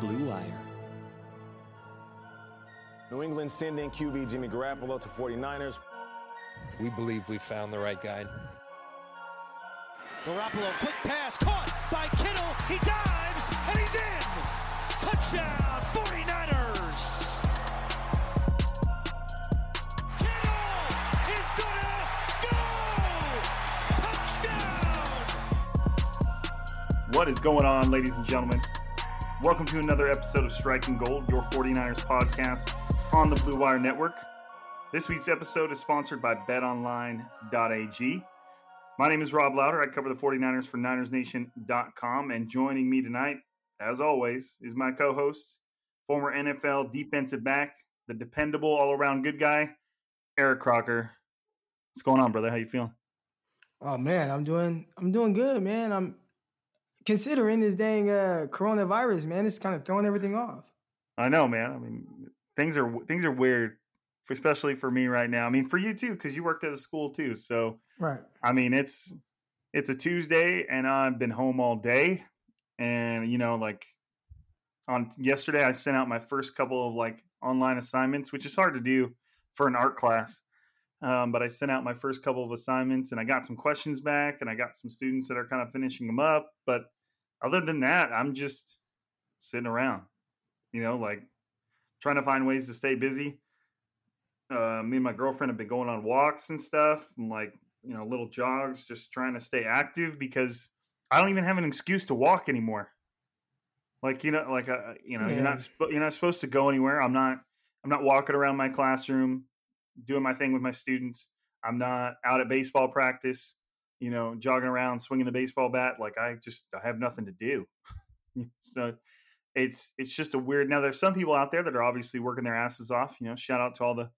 Blue Wire. New England sending QB Jimmy Garoppolo to 49ers. We believe we found the right guy. Garoppolo, quick pass, caught by Kittle. He dives, and he's in. Touchdown, 49ers. Kittle is gonna go. Touchdown. What is going on, ladies and gentlemen? Welcome to another episode of Striking Gold, your 49ers podcast on the Blue Wire Network. This week's episode is sponsored by betonline.ag. My name is Rob Louder. I cover the 49ers for NinersNation.com. And joining me tonight, as always, is my co-host, former NFL defensive back, the dependable, all-around good guy, Arik Crocker. What's going on, brother? How you feeling? Oh, man, I'm doing good, man. Considering this dang coronavirus, man, it's kind of throwing everything off. I know, man. I mean, things are weird, especially for me right now. I mean, for you too, because you worked at a school too. So, right. I mean, it's a Tuesday, and I've been home all day. And you know, like on yesterday, I sent out my first couple of like online assignments, which is hard to do for an art class. But I sent out my first couple of assignments, and I got some questions back, and I got some students that are kind of finishing them up. But other than that, I'm just sitting around, you know, like trying to find ways to stay busy. Me and my girlfriend have been going on walks and stuff, and like, you know, little jogs, just trying to stay active because I don't even have an excuse to walk anymore. Like, you know, yeah. you're not supposed to go anywhere. I'm not walking around my classroom, doing my thing with my students. I'm not out at baseball practice, you know, jogging around, swinging the baseball bat. Like I have nothing to do. So it's just a weird. Now there's some people out there that are obviously working their asses off, you know, shout out to all the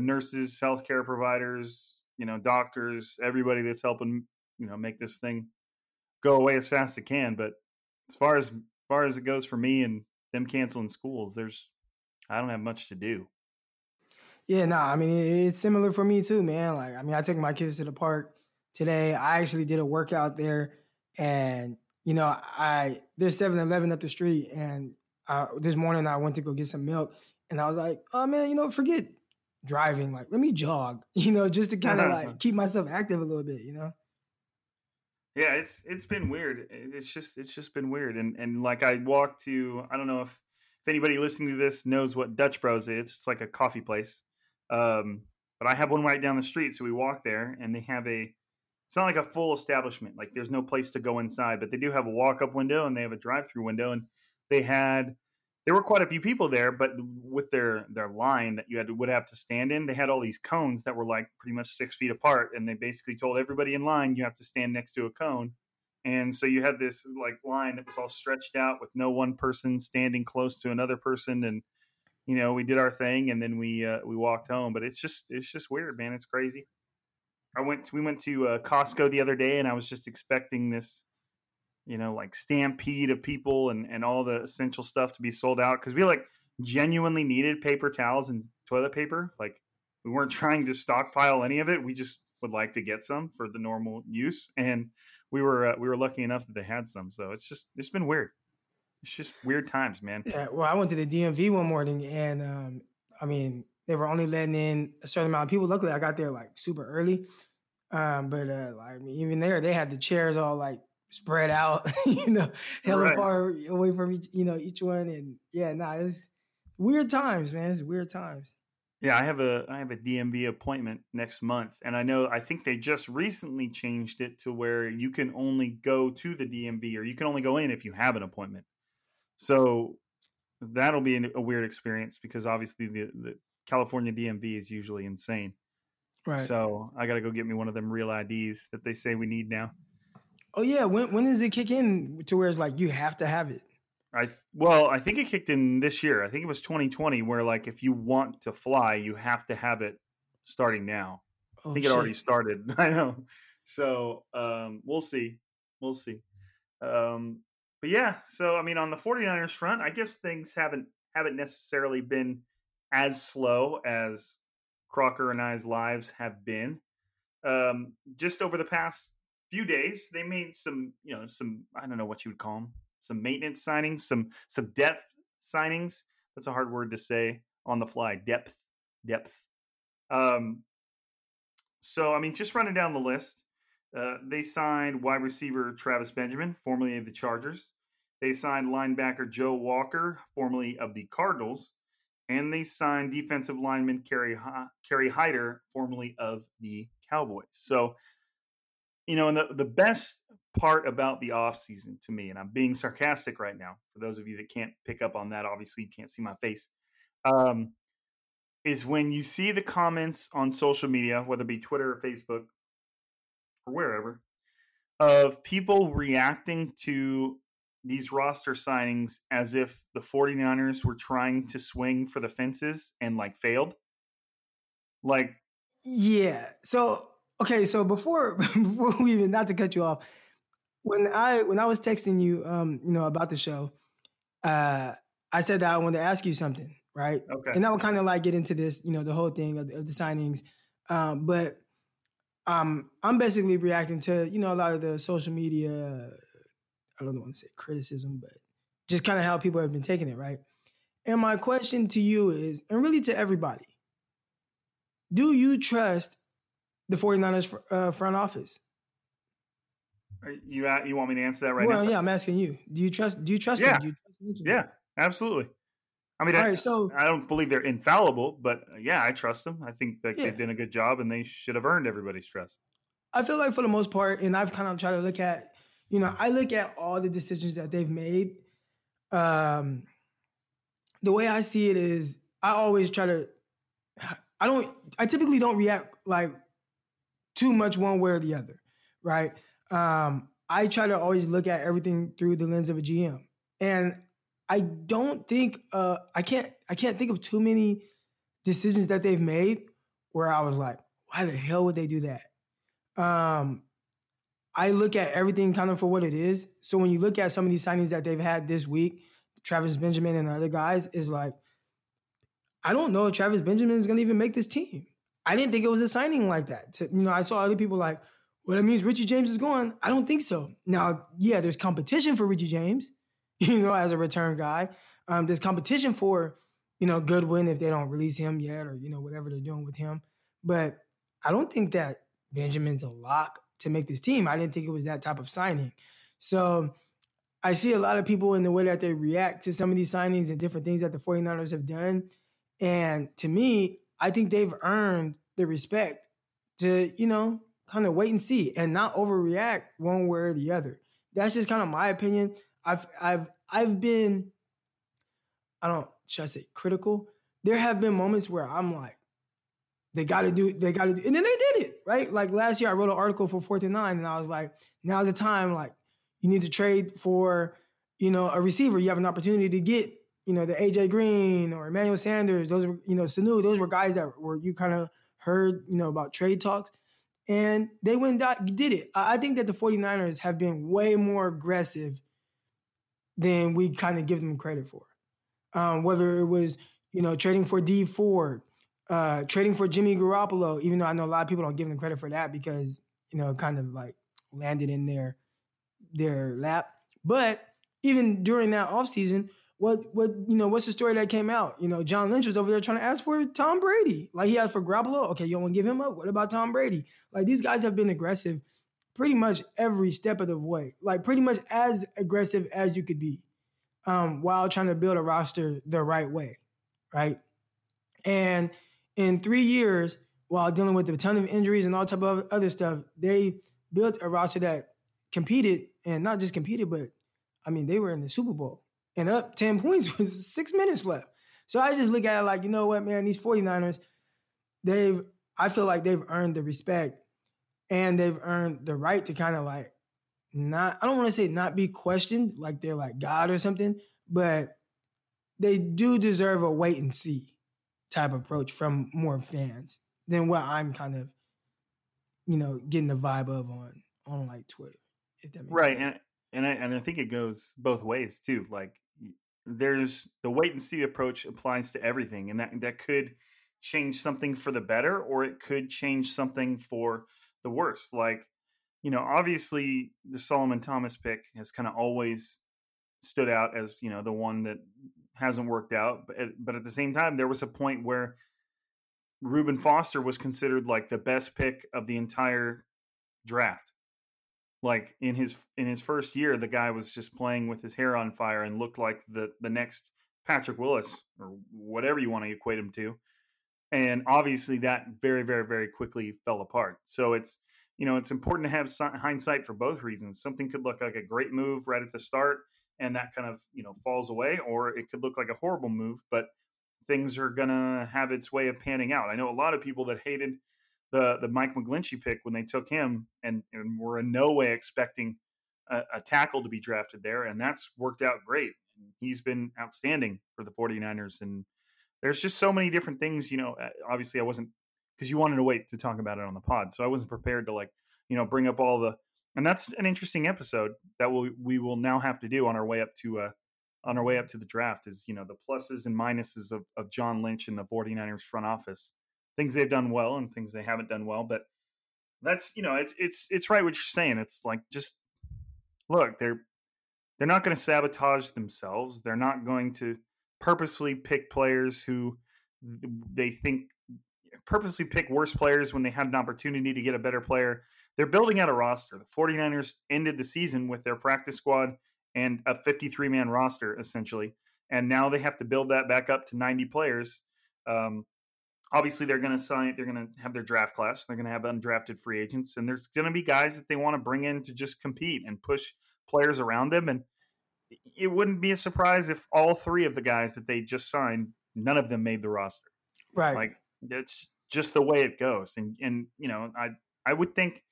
nurses, healthcare providers, you know, doctors, everybody that's helping, you know, make this thing go away as fast as it can. But as far as it goes for me and them canceling schools, I don't have much to do. Yeah, I mean, it's similar for me too, man. Like, I mean, I took my kids to the park today. I actually did a workout there, and, you know, there's 7-Eleven up the street, and this morning I went to go get some milk, and I was like, oh, man, you know, forget driving. Like, let me jog, you know, just to kind of, like, keep myself active a little bit, you know? Yeah, it's been weird. It's just been weird. And like, I walked to, I don't know if anybody listening to this knows what Dutch Bros is. It's like a coffee place. But I have one right down the street, so we walk there, and they have it's not like a full establishment, like there's no place to go inside, but they do have a walk-up window, and they have a drive-through window, and they had there were quite a few people there, but with their line that you had to, would have to stand in, they had all these cones that were like pretty much 6 feet apart. And they basically told everybody in line, you have to stand next to a cone. And so you had this like line that was all stretched out with no one person standing close to another person. And, you know, we did our thing and then we walked home, but it's just weird, man. It's crazy. We went to Costco the other day and I was just expecting this, you know, like stampede of people and all the essential stuff to be sold out. Cause we like genuinely needed paper towels and toilet paper. Like we weren't trying to stockpile any of it. We just would like to get some for the normal use. And we were lucky enough that they had some. So it's been weird. It's just weird times, man. Yeah, well, I went to the DMV one morning and, I mean, they were only letting in a certain amount of people. Luckily I got there like super early. But even there, they had the chairs all like spread out, you know, hella far away from each one. And yeah, it's weird times, man. It's weird times. Yeah. I have a DMV appointment next month. And I think they just recently changed it to where you can only go to the DMV or you can only go in if you have an appointment. So that'll be a weird experience because obviously the California DMV is usually insane. Right. So I got to go get me one of them real IDs that they say we need now. Oh yeah, when does it kick in to where it's like you have to have it? I think it kicked in this year. I think it was 2020 where like if you want to fly, you have to have it starting now. Oh, I think it already started. I know. So we'll see. But yeah, so I mean on the 49ers front, I guess things haven't necessarily been as slow as Crocker and I's lives have been. Just over the past few days, they made some I don't know what you would call them, some maintenance signings, some depth signings. That's a hard word to say on the fly. Depth. So I mean, just running down the list, they signed wide receiver Travis Benjamin, formerly of the Chargers. They signed linebacker Joe Walker, formerly of the Cardinals, and they signed defensive lineman Kerry Hyder, formerly of the Cowboys. So. You know, and the best part about the offseason to me, and I'm being sarcastic right now, for those of you that can't pick up on that, obviously you can't see my face, is when you see the comments on social media, whether it be Twitter or Facebook or wherever, of people reacting to these roster signings as if the 49ers were trying to swing for the fences and, like, failed. Like, yeah, so... Okay, so before we even, not to cut you off, when I was texting you, about the show, I said that I wanted to ask you something, right? Okay. And I would kind of like get into this, the whole thing of the signings, but I'm basically reacting to a lot of the social media. I don't want to say criticism, but just kind of how people have been taking it, right? And my question to you is, and really to everybody, do you trust the 49ers front office? You want me to answer that now? Well, yeah, I'm asking you. Do you trust them? Do you trust them? Yeah, absolutely. I mean, I don't believe they're infallible, but yeah, I trust them. I think that they've done a good job and they should have earned everybody's trust. I feel like for the most part, and I've kind of tried to look at, I look at all the decisions that they've made. The way I see it is I typically don't react like too much one way or the other, right? I try to always look at everything through the lens of a GM. And I don't think I can't think of too many decisions that they've made where I was like, why the hell would they do that? I look at everything kind of for what it is. So when you look at some of these signings that they've had this week, Travis Benjamin and other guys, is like, I don't know if Travis Benjamin is going to even make this team. I didn't think it was a signing like that. I saw other people like, well, that means Richie James is gone. I don't think so. Now, yeah, there's competition for Richie James, as a return guy. There's competition for, Goodwin if they don't release him yet or, whatever they're doing with him. But I don't think that Benjamin's a lock to make this team. I didn't think it was that type of signing. So I see a lot of people in the way that they react to some of these signings and different things that the 49ers have done. And to me, I think they've earned the respect to, kind of wait and see and not overreact one way or the other. That's just kind of my opinion. I've been should I say critical? There have been moments where I'm like, they got to do. And then they did it, right? Like last year I wrote an article for 4th and 9 and I was like, now's the time. Like you need to trade for, a receiver. You have an opportunity to get, the AJ Green or Emmanuel Sanders. Those were, Sanu, those were guys that were, you kind of heard, about trade talks. And they went and did it. I think that the 49ers have been way more aggressive than we kind of give them credit for. Whether it was, trading for Dee Ford, trading for Jimmy Garoppolo, even though I know a lot of people don't give them credit for that because, it kind of like landed in their lap. But even during that offseason, what's the story that came out? John Lynch was over there trying to ask for Tom Brady. Like he asked for Garoppolo. Okay, you don't want to give him up? What about Tom Brady? Like these guys have been aggressive pretty much every step of the way. Like pretty much as aggressive as you could be while trying to build a roster the right way, right? And in 3 years, while dealing with a ton of injuries and all type of other stuff, they built a roster that competed, and not just competed, but I mean, they were in the Super Bowl. And up 10 points with 6 minutes left. So I just look at it like, you know what, man, these 49ers, I feel like they've earned the respect and they've earned the right to kind of like I don't want to say not be questioned, like they're like God or something, but they do deserve a wait and see type approach from more fans than what I'm kind of, getting the vibe of on like Twitter, if that makes sense. Right. And I think it goes both ways too. Like there's the wait and see approach applies to everything, and that could change something for the better, or it could change something for the worse. Like, obviously the Solomon Thomas pick has kind of always stood out as, the one that hasn't worked out. But at the same time, there was a point where Reuben Foster was considered like the best pick of the entire draft. Like in his first year, the guy was just playing with his hair on fire and looked like the next Patrick Willis or whatever you want to equate him to. And obviously that very, very, very quickly fell apart. So it's, it's important to have hindsight for both reasons. Something could look like a great move right at the start and that kind of, falls away, or it could look like a horrible move, but things are going to have its way of panning out. I know a lot of people that hated the Mike McGlinchey pick when they took him and were in no way expecting a tackle to be drafted there. And that's worked out great. He's been outstanding for the 49ers. And there's just so many different things, obviously I wasn't, because you wanted to wait to talk about it on the pod. So I wasn't prepared to bring up all and that's an interesting episode that we will now have to do on our way up to the draft is, the pluses and minuses of John Lynch and the 49ers front office. Things they've done well and things they haven't done well, but that's it's right what you're saying. It's like just look, they're not going to sabotage themselves. They're not going to purposely pick worse players when they had an opportunity to get a better player. They're building out a roster. The 49ers ended the season with their practice squad and a 53-man roster essentially, and now they have to build that back up to 90 players. Obviously, they're going to have their draft class. They're going to have undrafted free agents, and there's going to be guys that they want to bring in to just compete and push players around them. And it wouldn't be a surprise if all three of the guys that they just signed, none of them made the roster. Right, like that's just the way it goes. And I would think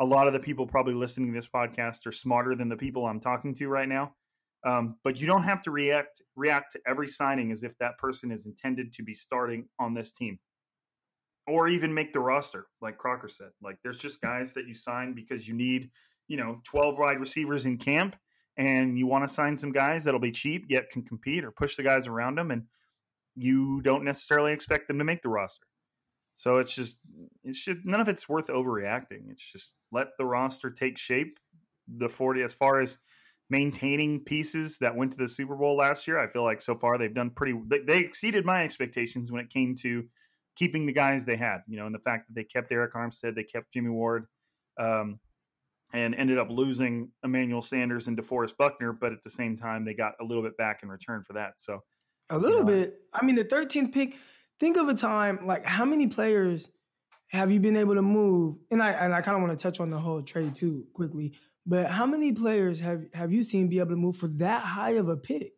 a lot of the people probably listening to this podcast are smarter than the people I'm talking to right now. But you don't have to react to every signing as if that person is intended to be starting on this team or even make the roster. Like Crocker said, like there's just guys that you sign because you need, 12 wide receivers in camp and you want to sign some guys that'll be cheap yet can compete or push the guys around them. And you don't necessarily expect them to make the roster. So it's just, none of it's worth overreacting. It's just let the roster take shape. The 40, as far as maintaining pieces that went to the Super Bowl last year, I feel like so far they've done they exceeded my expectations when it came to keeping the guys they had, and the fact that they kept Arik Armstead, they kept Jimmy Ward, and ended up losing Emmanuel Sanders and DeForest Buckner. But at the same time, they got a little bit back in return for that. So a little bit, I mean, the 13th pick, think of a time, like how many players have you been able to move? And I kind of want to touch on the whole trade too quickly. But how many players have you seen be able to move for that high of a pick?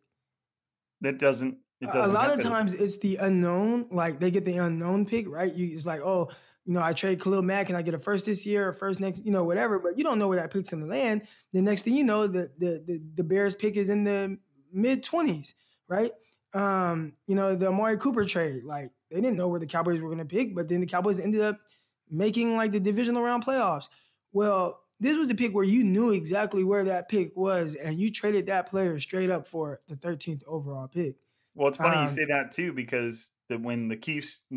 That doesn't A lot of times it's the unknown. Like they get the unknown pick, right? It's like, oh, you know, I trade Khalil Mack and I get a first this year or first next, you know, whatever. But you don't know where that pick's going to land. The next thing you know, the Bears pick is in the mid-20s, right? You know, the Amari Cooper trade, like they didn't know where the Cowboys were going to pick, but then the Cowboys ended up making like the divisional round playoffs. Well, this was the pick where you knew exactly where that pick was, and you traded that player straight up for the 13th overall pick. Well, it's funny you say that too, because when the Chiefs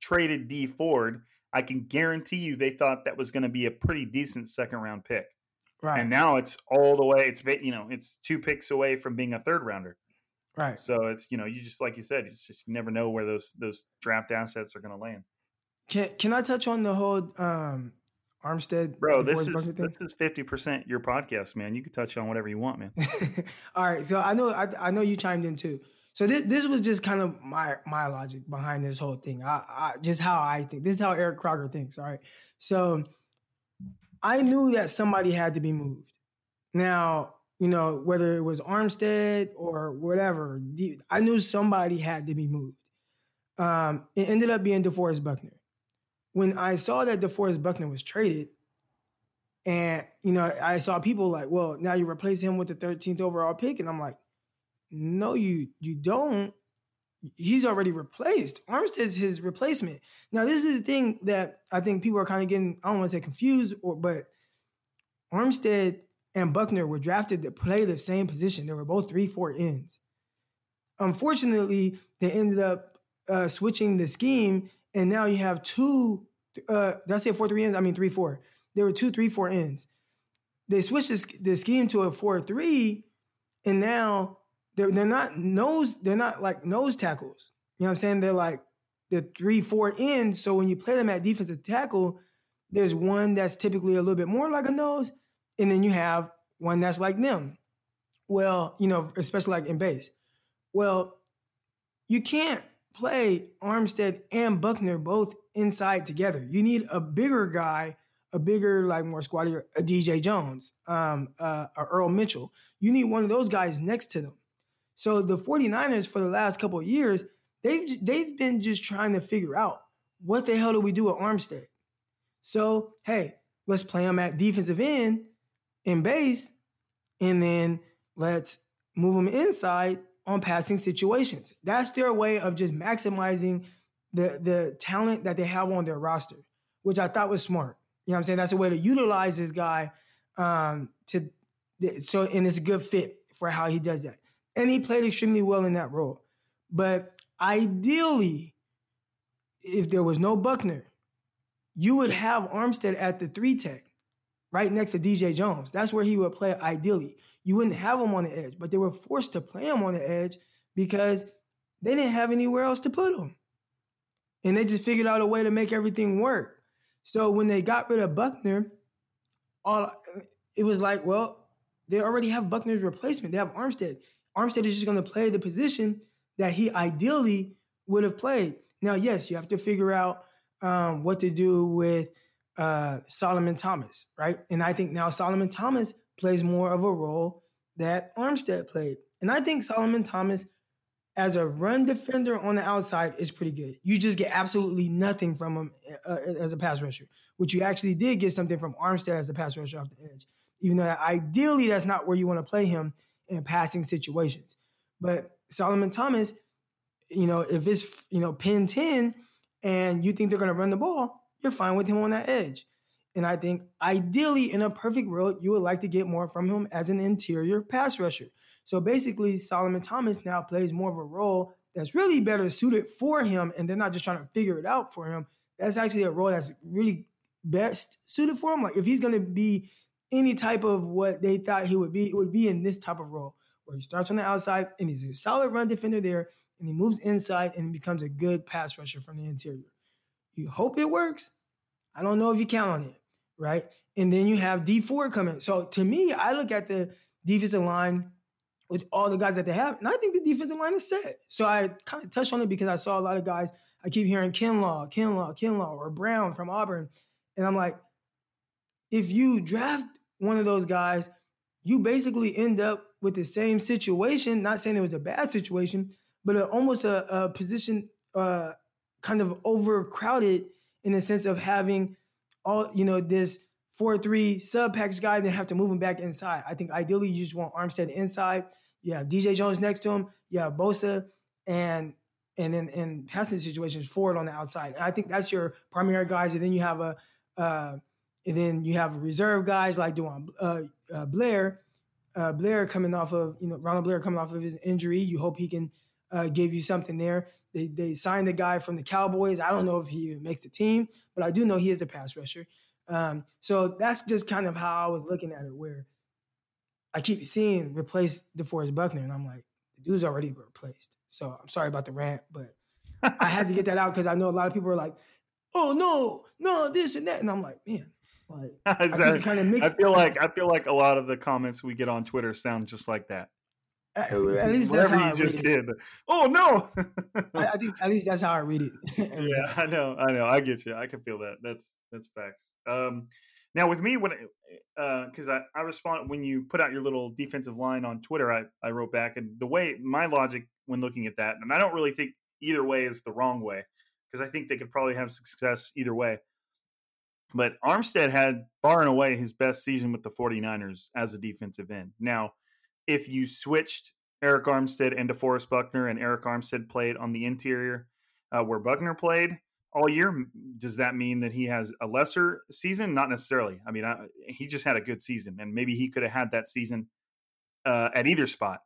traded Dee Ford, I can guarantee you they thought that was going to be a pretty decent second round pick. Right. And now it's all the way. It's, you know, it's two picks away from being a third rounder. Right. So it's, you know, you just, like you said, it's just, you never know where those draft assets are going to land. Can I touch on the whole Armstead? Bro, this is 50% your podcast, man. You can touch on whatever you want, man. All right. So I know you chimed in too. So this was just kind of my logic behind this whole thing. I just how I think. This is how Eric Crocker thinks. All right. So I knew that somebody had to be moved. Now, you know, whether it was Armstead or whatever, I knew somebody had to be moved. It ended up being DeForest Buckner. When I saw that DeForest Buckner was traded, and, you know, I saw people like, well, now you replace him with the 13th overall pick. And I'm like, no, you don't. He's already replaced. Armstead's his replacement. Now, this is the thing that I think people are kind of getting, I don't want to say confused, but Armstead and Buckner were drafted to play the same position. They were both 3-4 ends. Unfortunately, they ended up switching the scheme, and now you have two, did I say 4-3 ends? I mean 3-4. There were two 3-4 ends. They switched the scheme to a 4-3, and now they're not nose, they're not like nose tackles. You know what I'm saying? They're like the 3-4 ends, so when you play them at defensive tackle, there's one that's typically a little bit more like a nose, and then you have one that's like them. Well, you know, especially like in base. Well, you can't play Armstead and Buckner both inside together. You need a bigger guy, a bigger, like more squattier, a DJ Jones, a Earl Mitchell. You need one of those guys next to them. So the 49ers for the last couple of years, they've been just trying to figure out what the hell do we do with Armstead? So, hey, let's play him at defensive end in base, and then let's move him inside on passing situations. That's their way of just maximizing the talent that they have on their roster, which I thought was smart. You know what I'm saying? That's a way to utilize this guy and it's a good fit for how he does that. And he played extremely well in that role. But ideally, if there was no Buckner, you would have Armstead at the 3-tech right next to DJ Jones. That's where he would play ideally. You wouldn't have him on the edge, but they were forced to play him on the edge because they didn't have anywhere else to put him. And they just figured out a way to make everything work. So when they got rid of Buckner, it was like, well, they already have Buckner's replacement. They have Armstead. Armstead is just going to play the position that he ideally would have played. Now, yes, you have to figure out what to do with Solomon Thomas, right? And I think now Solomon Thomas plays more of a role that Armstead played. And I think Solomon Thomas, as a run defender on the outside, is pretty good. You just get absolutely nothing from him as a pass rusher, which you actually did get something from Armstead as a pass rusher off the edge, even though ideally that's not where you want to play him in passing situations. But Solomon Thomas, you know, if it's, you know, pin 10 and you think they're going to run the ball, you're fine with him on that edge. And I think ideally in a perfect world, you would like to get more from him as an interior pass rusher. So basically Solomon Thomas now plays more of a role that's really better suited for him. And they're not just trying to figure it out for him. That's actually a role that's really best suited for him. Like if he's going to be any type of what they thought he would be, it would be in this type of role where he starts on the outside and he's a solid run defender there. And he moves inside and becomes a good pass rusher from the interior. You hope it works. I don't know if you count on it. Right? And then you have Dee Ford coming. So to me, I look at the defensive line with all the guys that they have, and I think the defensive line is set. So I kind of touched on it because I saw a lot of guys. I keep hearing Kinlaw, or Brown from Auburn. And I'm like, if you draft one of those guys, you basically end up with the same situation, not saying it was a bad situation, but almost a position kind of overcrowded in the sense of having all, you know, this 4-3 sub package guy, then have to move him back inside. I think ideally you just want Armstead inside. You have DJ Jones next to him. You have Bosa and then in passing situations, Ford on the outside. And I think that's your primary guys. And then you have reserve guys like Blair coming off of, you know, Ronald Blair coming off of his injury. You hope he can give you something there. They signed a guy from the Cowboys. I don't know if he even makes the team, but I do know he is the pass rusher. So that's just kind of how I was looking at it, where I keep seeing replace DeForest Buckner, and I'm like, the dude's already replaced. So I'm sorry about the rant, but I had to get that out because I know a lot of people are like, oh, no, this and that. And I'm like, man. Like, I feel like a lot of the comments we get on Twitter sound just like that. At least that's how I just read it. Oh no! I think at least that's how I read it. Yeah, I know, I get you. I can feel that. That's facts. Now with me, when because I respond when you put out your little defensive line on Twitter, I wrote back, and the way my logic when looking at that, and I don't really think either way is the wrong way because I think they could probably have success either way. But Armstead had far and away his best season with the 49ers as a defensive end. Now, if you switched Arik Armstead and DeForest Buckner, and Arik Armstead played on the interior where Buckner played all year, does that mean that he has a lesser season? Not necessarily. I mean, he just had a good season, and maybe he could have had that season at either spot.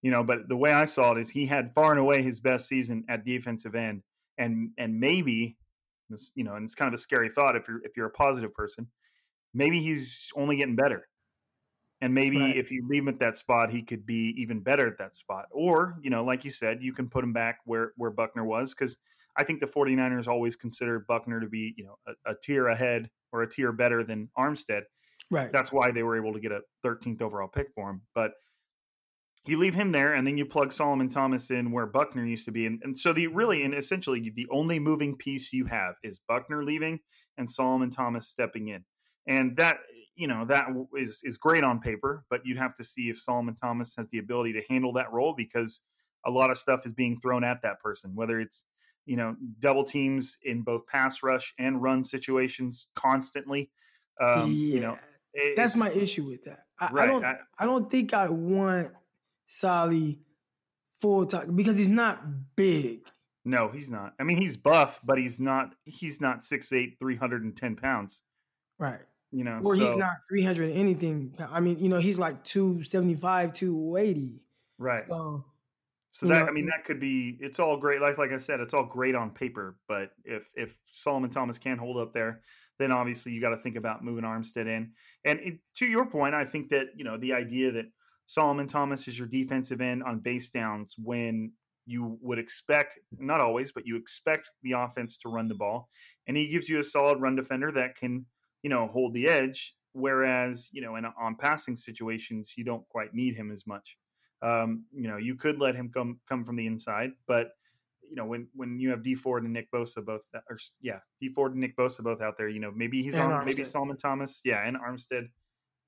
You know, but the way I saw it is he had far and away his best season at defensive end, and maybe, you know, and it's kind of a scary thought if you're a positive person. Maybe he's only getting better, and maybe if you leave him at that spot, he could be even better at that spot. Or, you know, like you said, you can put him back where Buckner was, because I think the 49ers always consider Buckner to be, you know, a tier ahead or a tier better than Armstead. Right. That's why they were able to get a 13th overall pick for him. But you leave him there, and then you plug Solomon Thomas in where Buckner used to be. And so essentially the only moving piece you have is Buckner leaving and Solomon Thomas stepping in. And that, you know, that is great on paper, but you'd have to see if Solomon Thomas has the ability to handle that role, because a lot of stuff is being thrown at that person, whether it's, you know, double teams in both pass rush and run situations constantly. You know, that's my issue with that. I don't think I want Solly full time, because he's not big. No, he's not. I mean, he's buff, but he's not 6'8", 310 pounds. Right. You know, or so, he's not 300 anything. I mean, you know, he's like 275, 280. Right. So that, know, I mean, that could be, it's all great. Like I said, it's all great on paper, but if Solomon Thomas can't hold up there, then obviously you got to think about moving Armstead in. And to your point, I think that, you know, the idea that Solomon Thomas is your defensive end on base downs when you would expect, not always, but you expect the offense to run the ball. And he gives you a solid run defender that can, you know, hold the edge. Whereas, you know, on passing situations, you don't quite need him as much. You know, you could let him come from the inside, but, you know, when you have Dee Ford and Nick Bosa both out there, you know, maybe he's on, maybe Solomon Thomas. Yeah. And Armstead.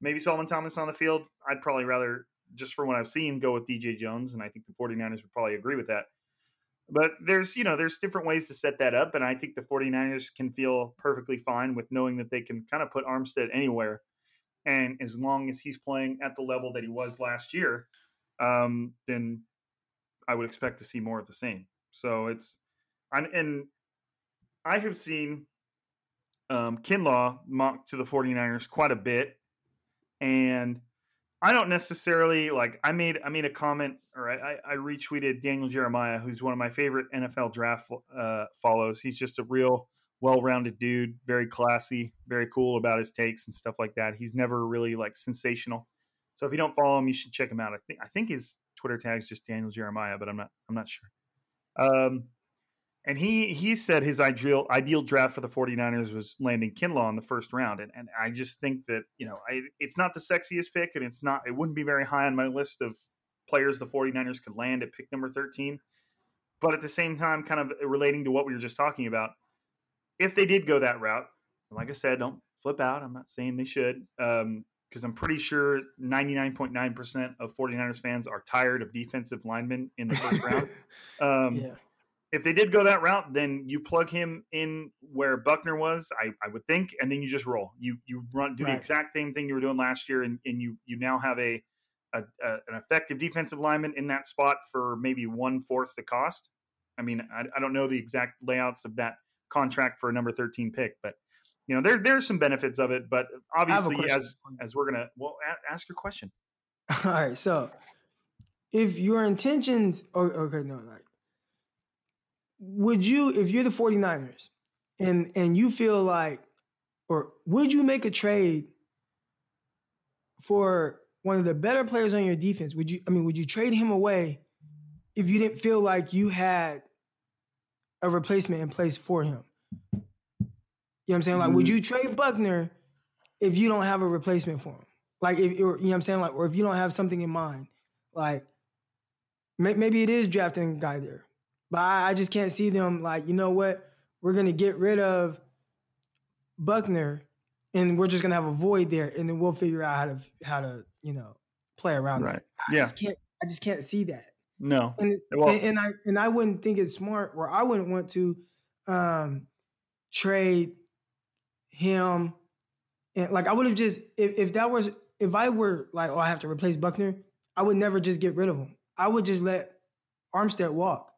Maybe Solomon Thomas on the field. I'd probably rather, just from what I've seen, go with DJ Jones, and I think the 49ers would probably agree with that. But there's, you know, there's different ways to set that up, and I think the 49ers can feel perfectly fine with knowing that they can kind of put Armstead anywhere, and as long as he's playing at the level that he was last year, then I would expect to see more of the same. So I have seen Kinlaw mocked to the 49ers quite a bit. And I don't necessarily like. I made a comment, or I retweeted Daniel Jeremiah, who's one of my favorite NFL draft follows. He's just a real well-rounded dude, very classy, very cool about his takes and stuff like that. He's never really like sensational. So if you don't follow him, you should check him out. I think his Twitter tag's just Daniel Jeremiah, but I'm not sure. And he said his ideal draft for the 49ers was landing Kinlaw in the first round. And I just think that, you know, it's not the sexiest pick, and it wouldn't be very high on my list of players the 49ers could land at pick number 13. But at the same time, kind of relating to what we were just talking about, if they did go that route, like I said, don't flip out. I'm not saying they should. because I'm pretty sure 99.9% of 49ers fans are tired of defensive linemen in the first round. If they did go that route, then you plug him in where Buckner was, I would think, and then you just roll. You run the exact same thing you were doing last year, and you now have an effective defensive lineman in that spot for maybe 1/4 the cost. I mean, I don't know the exact layouts of that contract for a number 13 pick, but you know there's some benefits of it. But obviously, as we're gonna ask your question. All right, so if your intentions, would you, if you're the 49ers and you feel like, or would you make a trade for one of the better players on your defense? Would you trade him away if you didn't feel like you had a replacement in place for him? You know what I'm saying? Like, would you trade Buckner if you don't have a replacement for him? Like, or if you don't have something in mind, like maybe it is drafting a guy there. But I just can't see them like, you know what, we're going to get rid of Buckner and we're just going to have a void there, and then we'll figure out how to play around that. I just can't see that. No. And I wouldn't think it's smart, or I wouldn't want to trade him. And like, I would have just, if I were like, I have to replace Buckner, I would never just get rid of him. I would just let Armstead walk.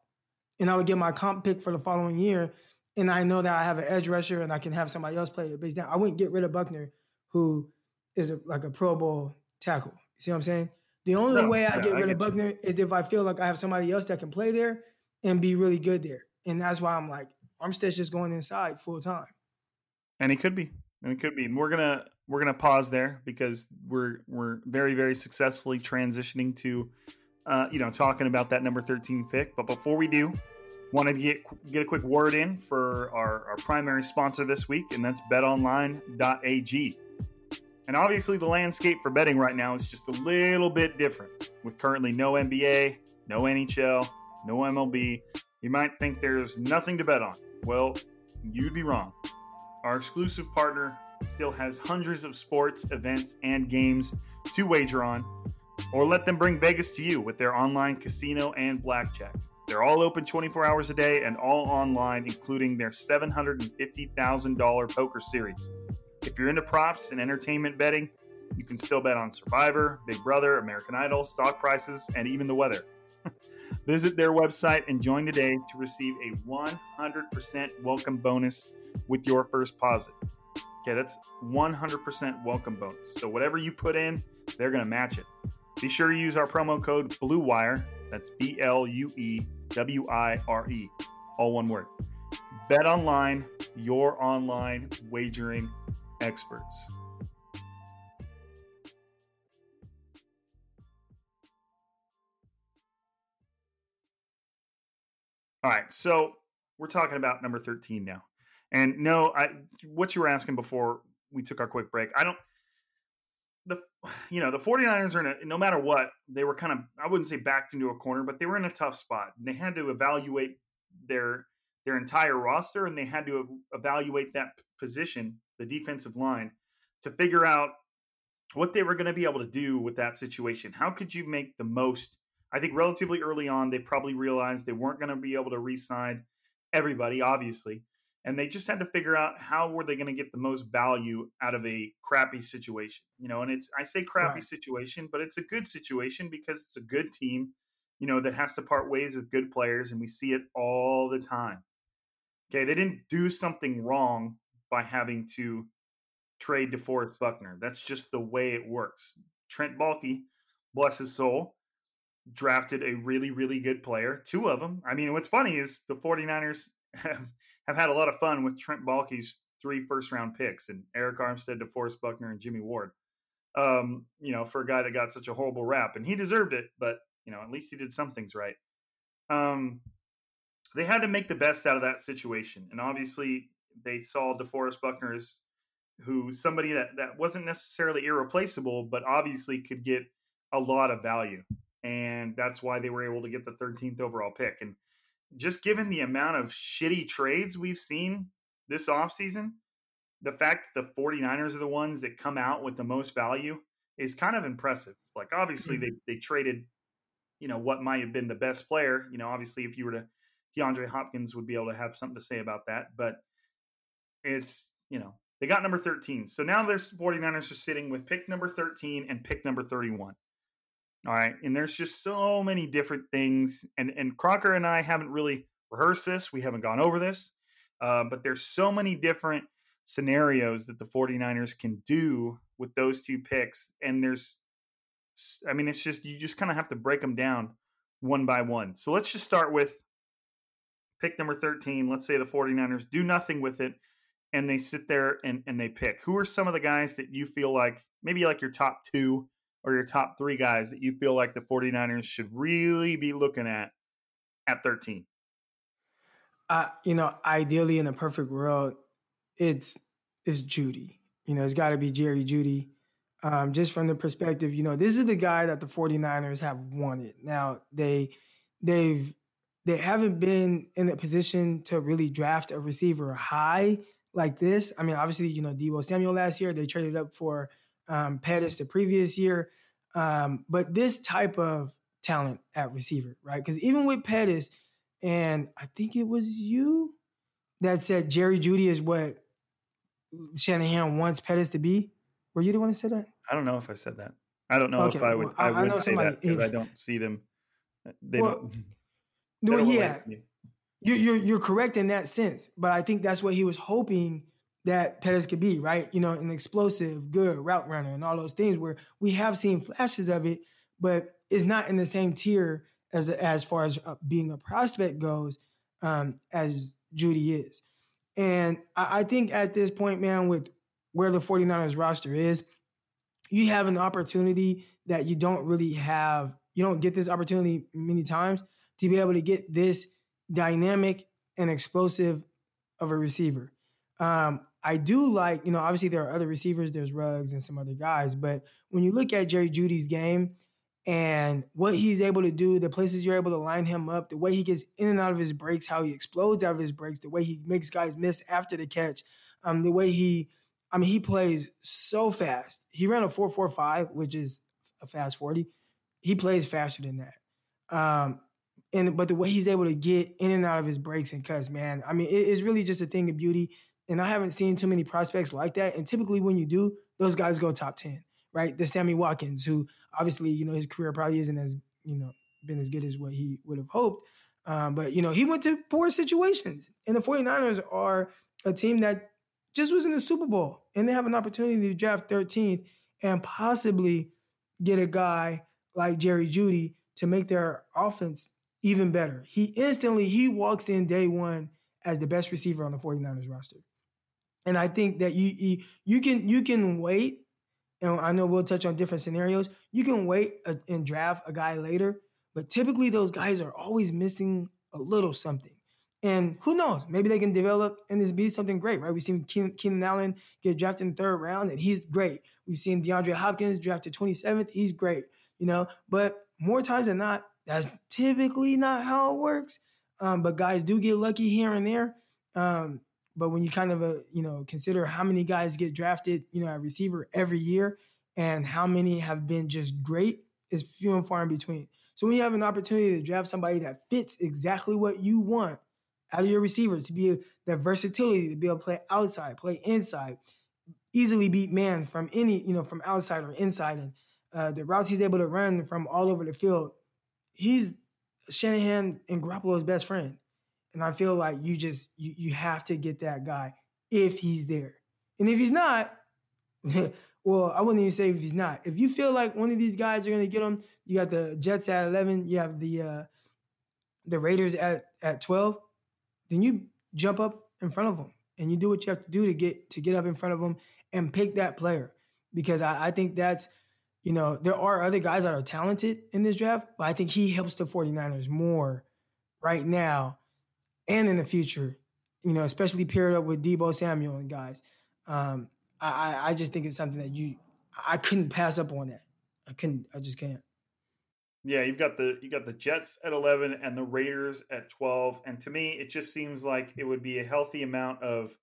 And I would get my comp pick for the following year, and I know that I have an edge rusher and I can have somebody else play it based down. I wouldn't get rid of Buckner, who is a Pro Bowl tackle. You see what I'm saying? The only way I get rid of Buckner is if I feel like I have somebody else that can play there and be really good there. And that's why I'm like, Armstead's just going inside full time. And he could be. And we're gonna pause there because we're very, very successfully transitioning to talking about that number 13 pick. But before we do, wanted to get a quick word in for our primary sponsor this week, and that's betonline.ag. And obviously the landscape for betting right now is just a little bit different. With currently no NBA, no NHL, no MLB, you might think there's nothing to bet on. Well, you'd be wrong. Our exclusive partner still has hundreds of sports, events, and games to wager on. Or let them bring Vegas to you with their online casino and blackjack. They're all open 24 hours a day and all online, including their $750,000 poker series. If you're into props and entertainment betting, you can still bet on Survivor, Big Brother, American Idol, stock prices, and even the weather. Visit their website and join today to receive a 100% welcome bonus with your first deposit. Okay, that's 100% welcome bonus. So whatever you put in, they're going to match it. Be sure to use our promo code BLUEWIRE, that's BLUEWIRE, all one word. Bet Online, your online wagering experts. All right, so we're talking about number 13 now. And no, what you were asking before we took our quick break, the 49ers are no matter what, they were kind of, I wouldn't say backed into a corner, but they were in a tough spot. And they had to evaluate their entire roster, and they had to evaluate that position, the defensive line, to figure out what they were going to be able to do with that situation. How could you make the most? I think relatively early on, they probably realized they weren't going to be able to re-sign everybody, obviously. And they just had to figure out how were they going to get the most value out of a crappy situation, and I say crappy situation, but it's a good situation because it's a good team, that has to part ways with good players. And we see it all the time. Okay. They didn't do something wrong by having to trade DeForest Buckner. That's just the way it works. Trent Baalke, bless his soul, drafted a really, really good player. Two of them. I mean, what's funny is the 49ers have had a lot of fun with Trent Baalke's 3 first-round picks and Arik Armstead, DeForest Buckner, and Jimmy Ward, for a guy that got such a horrible rap. And he deserved it, but, at least he did some things right. They had to make the best out of that situation. And obviously they saw DeForest Buckner as somebody that wasn't necessarily irreplaceable, but obviously could get a lot of value. And that's why they were able to get the 13th overall pick. And just given the amount of shitty trades we've seen this offseason, the fact that the 49ers are the ones that come out with the most value is kind of impressive. Like, obviously, they traded, you know, what might have been the best player. You know, obviously, if you were to, DeAndre Hopkins would be able to have something to say about that. But it's, you know, they got number 13. So now there's 49ers are sitting with pick number 13 and pick number 31. All right. And there's just so many different things. And Crocker and I haven't really rehearsed this. We haven't gone over this. But there's so many different scenarios that the 49ers can do with those two picks. And there's, I mean, it's just, you just kind of have to break them down one by one. So let's just start with pick number 13. Let's say the 49ers do nothing with it and they sit there and they pick. Who are some of the guys that you feel like, maybe like your top two or your top three guys that you feel like the 49ers should really be looking at 13? You know, ideally in a perfect world, it's Jeudy. You know, it's got to be Jerry Jeudy. Just from the perspective, you know, this is the guy that the 49ers have wanted. Now, they haven't been in a position to really draft a receiver high like this. I mean, obviously, you know, Deebo Samuel last year, they traded up for Pettis the previous year. But this type of talent at receiver, right? Because even with Pettis, and I think it was you that said Jerry Jeudy is what Shanahan wants Pettis to be. Were you the one who said that? I don't know if I said that. I don't know if I would, I would say that because I don't see them. They don't. No, yeah, you're correct in that sense, but I think that's what he was hoping that Pettis could be, right? You know, an explosive, good route runner and all those things where we have seen flashes of it, but it's not in the same tier as far as being a prospect goes as Jeudy is. And I think at this point, man, with where the 49ers roster is, you have an opportunity that you don't really have. You don't get this opportunity many times, to be able to get this dynamic and explosive of a receiver. I do like, you know, obviously there are other receivers, there's Ruggs and some other guys, but when you look at Jerry Jeudy's game and what he's able to do, the places you're able to line him up, the way he gets in and out of his breaks, how he explodes out of his breaks, the way he makes guys miss after the catch, the way he plays so fast. He ran a 4.45, which is a fast 40. He plays faster than that. But the way he's able to get in and out of his breaks and cuts, man, I mean, it's really just a thing of beauty. And I haven't seen too many prospects like that. And typically when you do, those guys go top 10, right? The Sammy Watkins, who obviously, you know, his career probably isn't as, you know, been as good as what he would have hoped. But, you know, he went to poor situations. And the 49ers are a team that just was in the Super Bowl. And they have an opportunity to draft 13th and possibly get a guy like Jerry Jeudy to make their offense even better. He walks in day one as the best receiver on the 49ers roster. And I think that you can wait, and I know we'll touch on different scenarios, you can wait and draft a guy later, but typically those guys are always missing a little something. And who knows, maybe they can develop and this be something great, right? We've seen Keenan Allen get drafted in the third round, and he's great. We've seen DeAndre Hopkins drafted 27th, he's great, you know? But more times than not, that's typically not how it works, but guys do get lucky here and there. But when you kind of, you know, consider how many guys get drafted, you know, at receiver every year and how many have been just great is few and far in between. So when you have an opportunity to draft somebody that fits exactly what you want out of your receivers, to be that versatility, to be able to play outside, play inside, easily beat man from any, you know, from outside or inside, and the routes he's able to run from all over the field, he's Shanahan and Garoppolo's best friend. And I feel like you have to get that guy if he's there. And if he's not, well, I wouldn't even say if he's not. If you feel like one of these guys are going to get him, you got the Jets at 11, you have the Raiders at 12, then you jump up in front of them and you do what you have to do to get up in front of them and pick that player. Because I think that's, you know, there are other guys that are talented in this draft, but I think he helps the 49ers more right now and in the future, you know, especially paired up with Deebo Samuel and guys. I just think it's something that I couldn't pass up on that. I just can't. Yeah, you got the Jets at 11 and the Raiders at 12. And to me, it just seems like it would be a healthy amount of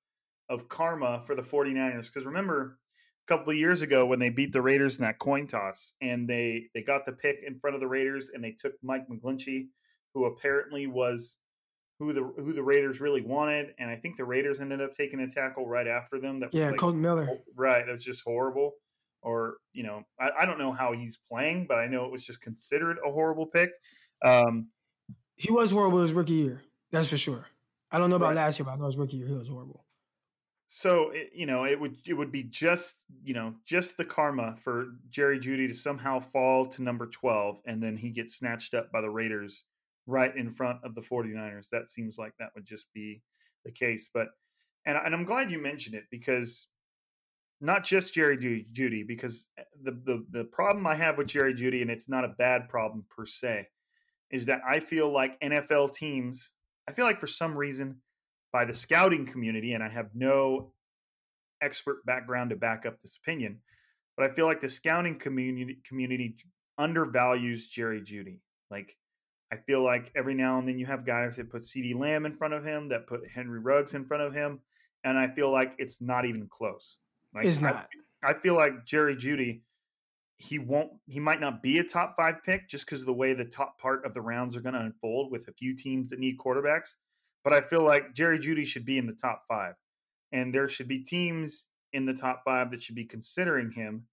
of karma for the 49ers. Because remember, a couple of years ago when they beat the Raiders in that coin toss, and they got the pick in front of the Raiders, and they took Mike McGlinchey, who apparently was who the Raiders really wanted. And I think the Raiders ended up taking a tackle right after them. That was Colton Miller. Right, that was just horrible. Or, you know, I don't know how he's playing, but I know it was just considered a horrible pick. He was horrible his rookie year. That's for sure. I don't know about last year, but I know his rookie year he was horrible. So, it would be just the karma for Jerry Jeudy to somehow fall to number 12, and then he gets snatched up by the Raiders right in front of the 49ers. That seems like that would just be the case. But and I'm glad you mentioned it, because not just Jerry Jeudy, because the problem I have with Jerry Jeudy, and it's not a bad problem per se, is that I feel like NFL teams, I feel like for some reason by the scouting community, and I have no expert background to back up this opinion, but I feel like the scouting community undervalues Jerry Jeudy. Like, I feel like every now and then you have guys that put CeeDee Lamb in front of him, that put Henry Ruggs in front of him, and I feel like it's not even close. Like, it's not. I feel like Jerry Jeudy, he might not be a top 5 pick just because of the way the top part of the rounds are going to unfold with a few teams that need quarterbacks. But I feel like Jerry Jeudy should be in the top 5, and there should be teams in the top 5 that should be considering him,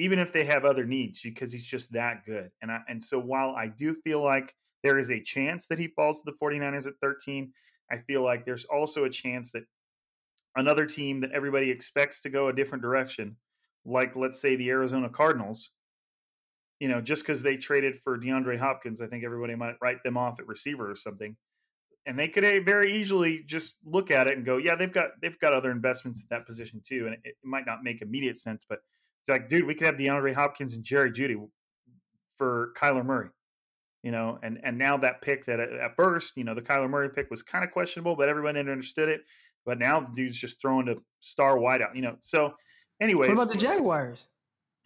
even if they have other needs, because he's just that good. And so while I do feel like there is a chance that he falls to the 49ers at 13, I feel like there's also a chance that another team that everybody expects to go a different direction, like, let's say, the Arizona Cardinals, just because they traded for DeAndre Hopkins, I think everybody might write them off at receiver or something. And they could very easily just look at it and go, yeah, they've got other investments at that position too. And it might not make immediate sense, but it's like, dude, we could have DeAndre Hopkins and Jerry Jeudy for Kyler Murray, and now that pick that at first, the Kyler Murray pick was kind of questionable, but everyone understood it. But now the dude's just throwing to star wideout, So anyways. What about the Jaguars?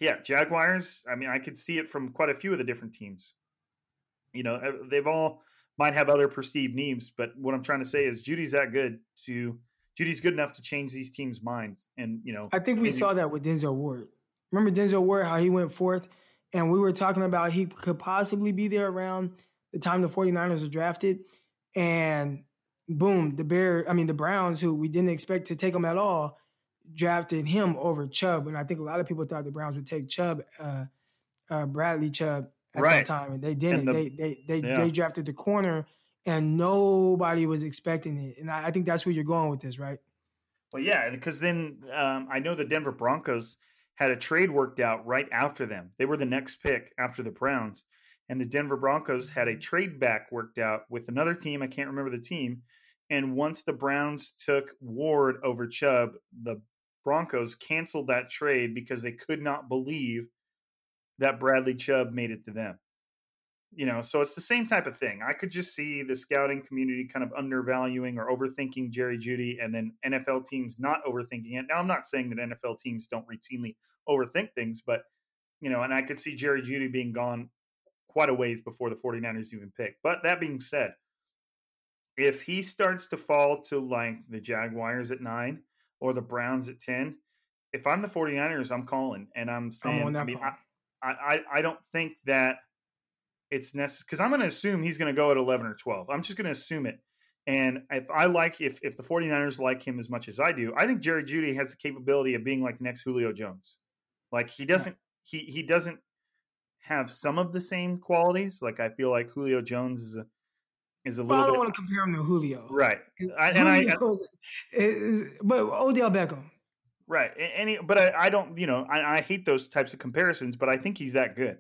Yeah, Jaguars. I mean, I could see it from quite a few of the different teams. They've all might have other perceived needs, but what I'm trying to say is Jeudy's good enough to change these teams' minds. And, I think we saw that with Denzel Ward. Remember Denzel Ward, how he went forth, and we were talking about he could possibly be there around the time the 49ers are drafted, and boom, the Browns, who we didn't expect to take him at all, drafted him over Chubb. And I think a lot of people thought the Browns would take Chubb, Bradley Chubb, at that time, and they didn't. They drafted the corner, and nobody was expecting it. And I think that's where you're going with this, right? Well, yeah, because then I know the Denver Broncos had a trade worked out right after them. They were the next pick after the Browns. And the Denver Broncos had a trade back worked out with another team. I can't remember the team. And once the Browns took Ward over Chubb, the Broncos canceled that trade because they could not believe that Bradley Chubb made it to them. So it's the same type of thing. I could just see the scouting community kind of undervaluing or overthinking Jerry Jeudy, and then NFL teams not overthinking it. Now, I'm not saying that NFL teams don't routinely overthink things, but, and I could see Jerry Jeudy being gone quite a ways before the 49ers even pick. But that being said, if he starts to fall to like the Jaguars at 9 or the Browns at 10, if I'm the 49ers, I'm calling, and I'm saying, I don't think that it's necessary, because I'm going to assume he's going to go at 11 or 12. I'm just going to assume it. And if the 49ers like him as much as I do, I think Jerry Jeudy has the capability of being like the next Julio Jones. Like, he doesn't have some of the same qualities. Like, I feel like Julio Jones is a little bit. I don't want to compare him to Julio. Right. But Odell Beckham. Right. But I don't, I hate those types of comparisons, but I think he's that good.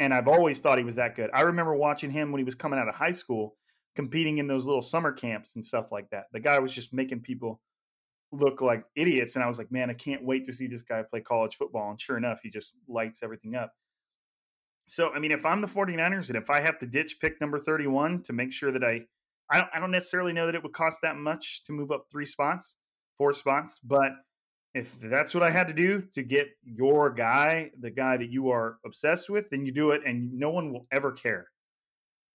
And I've always thought he was that good. I remember watching him when he was coming out of high school, competing in those little summer camps and stuff like that. The guy was just making people look like idiots. And I was like, man, I can't wait to see this guy play college football. And sure enough, he just lights everything up. So, I mean, if I'm the 49ers and if I have to ditch pick number 31 to make sure that I don't necessarily know that it would cost that much to move up 4 spots, but if that's what I had to do to get your guy, the guy that you are obsessed with, then you do it, and no one will ever care.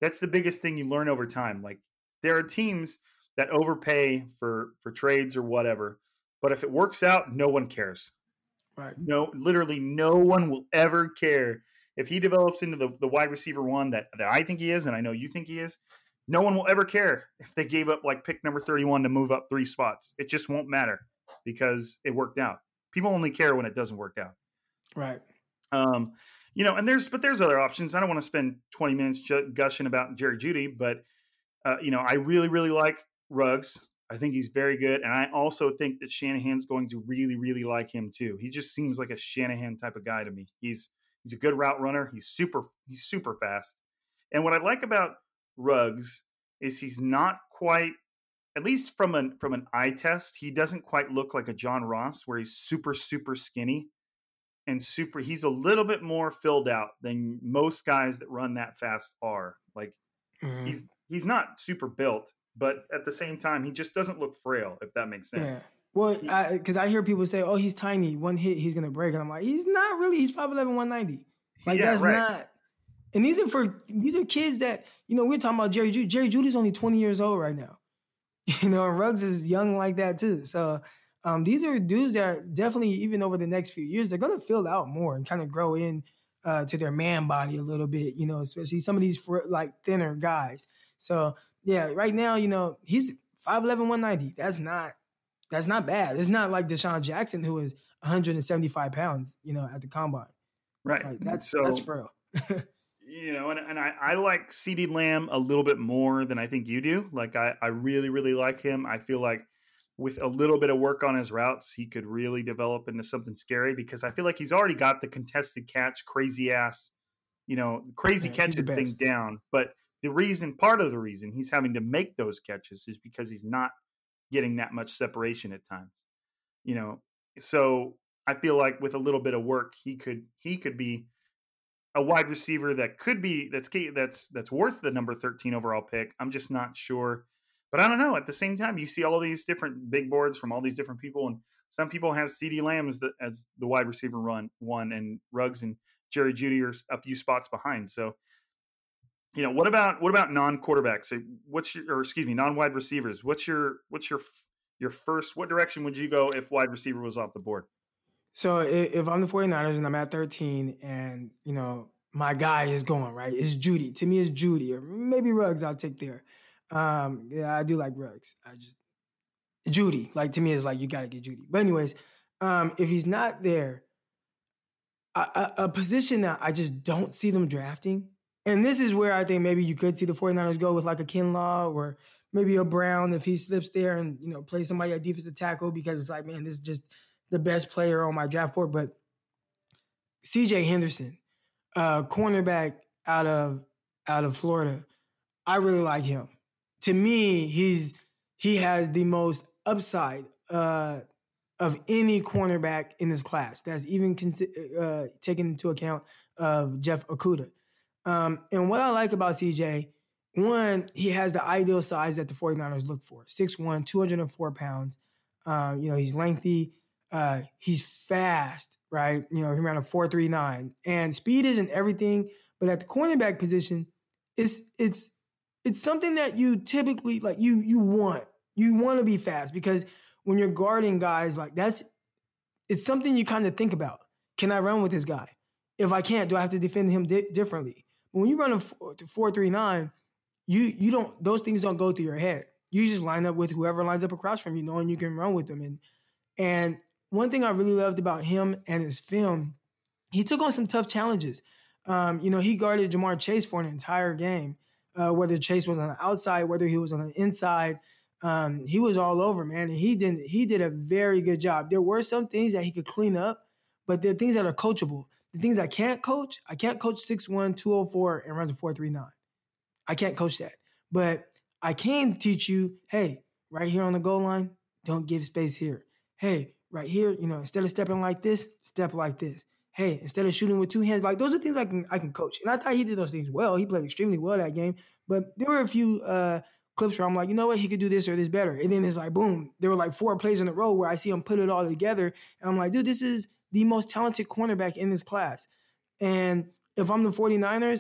That's the biggest thing you learn over time. Like, there are teams that overpay for trades or whatever. But if it works out, no one cares. Right. No, literally no one will ever care. If he develops into the wide receiver one that I think he is, and I know you think he is, no one will ever care if they gave up like pick number 31 to move up 3 spots. It just won't matter because it worked out. People only care when it doesn't work out. Right. And there's other options. I don't want to spend 20 minutes gushing about Jerry Jeudy, but I really, really like Ruggs. I think he's very good. And I also think that Shanahan's going to really, really like him too. He just seems like a Shanahan type of guy to me. He's a good route runner. He's super fast. And what I like about Ruggs is he's not quite, at least from an eye test, he doesn't quite look like a John Ross where he's super, super skinny and super. He's a little bit more filled out than most guys that run that fast are. Like he's not super built, but at the same time, he just doesn't look frail, if that makes sense. Yeah. Well, because I hear people say, oh, he's tiny. One hit, he's going to break. And I'm like, he's not really. He's 5'11", 190. Like, yeah, that's right. Not – and these are kids that, we're talking about Jerry Jeudy. Jerry Jeudy's only 20 years old right now. And Ruggs is young like that too. So these are dudes that are definitely, even over the next few years, they're going to fill out more and kind of grow in to their man body a little bit, especially some of these, thinner guys. So, yeah, right now, he's 5'11", 190. That's not bad. It's not like Deshaun Jackson, who is 175 pounds, at the combine. Right. Like, that's frail. And I like CeeDee Lamb a little bit more than I think you do. Like I really, really like him. I feel like with a little bit of work on his routes, he could really develop into something scary because I feel like he's already got the contested catch, crazy catches things down. But part of the reason he's having to make those catches is because he's not getting that much separation at times, So I feel like with a little bit of work, he could be a wide receiver that's worth the number 13 overall pick. I'm just not sure, but I don't know. At the same time, you see all these different big boards from all these different people, and some people have CeeDee Lamb as the wide receiver one, and Ruggs and Jerry Jeudy are a few spots behind. So. What about non-quarterbacks? Non-wide receivers? What's your first? What direction would you go if wide receiver was off the board? So if I'm the 49ers and I'm at 13, and my guy is going right, it's Jeudy. To me, it's Jeudy or maybe Ruggs. I'll take there. I do like Ruggs. Jeudy. Like to me, is like you got to get Jeudy. But anyways, if he's not there, a position that I just don't see them drafting. And this is where I think maybe you could see the 49ers go with like a Kinlaw or maybe a Brown if he slips there and, play somebody at defensive tackle because it's like, man, this is just the best player on my draft board. But CJ Henderson, cornerback out of Florida, I really like him. To me, he has the most upside of any cornerback in this class. That's even taken into account of Jeff Okudah. And what I like about CJ, one, he has the ideal size that the 49ers look for. 6'1", 204 pounds. He's lengthy. He's fast, right? He ran a 4.39. And speed isn't everything, but at the cornerback position, it's something that you typically, like, you want. You want to be fast because when you're guarding guys, like, it's something you kind of think about. Can I run with this guy? If I can't, do I have to defend him differently? When you run a 4.39, you don't; those things don't go through your head. You just line up with whoever lines up across from you, knowing you can run with them. And one thing I really loved about him and his film, he took on some tough challenges. He guarded Jamar Chase for an entire game, whether Chase was on the outside, whether he was on the inside. He was all over, man, and he did a very good job. There were some things that he could clean up, but there are things that are coachable. The things I can't coach 6'1", 204, and runs a 4.39. I can't coach that. But I can teach you, hey, right here on the goal line, don't give space here. Hey, right here, instead of stepping like this, step like this. Hey, instead of shooting with two hands, like those are things I can coach. And I thought he did those things well. He played extremely well that game. But there were a few clips where I'm like, you know what, he could do this or this better. And then it's like, boom, there were like 4 plays in a row where I see him put it all together. And I'm like, dude, this is the most talented cornerback in this class. And if I'm the 49ers,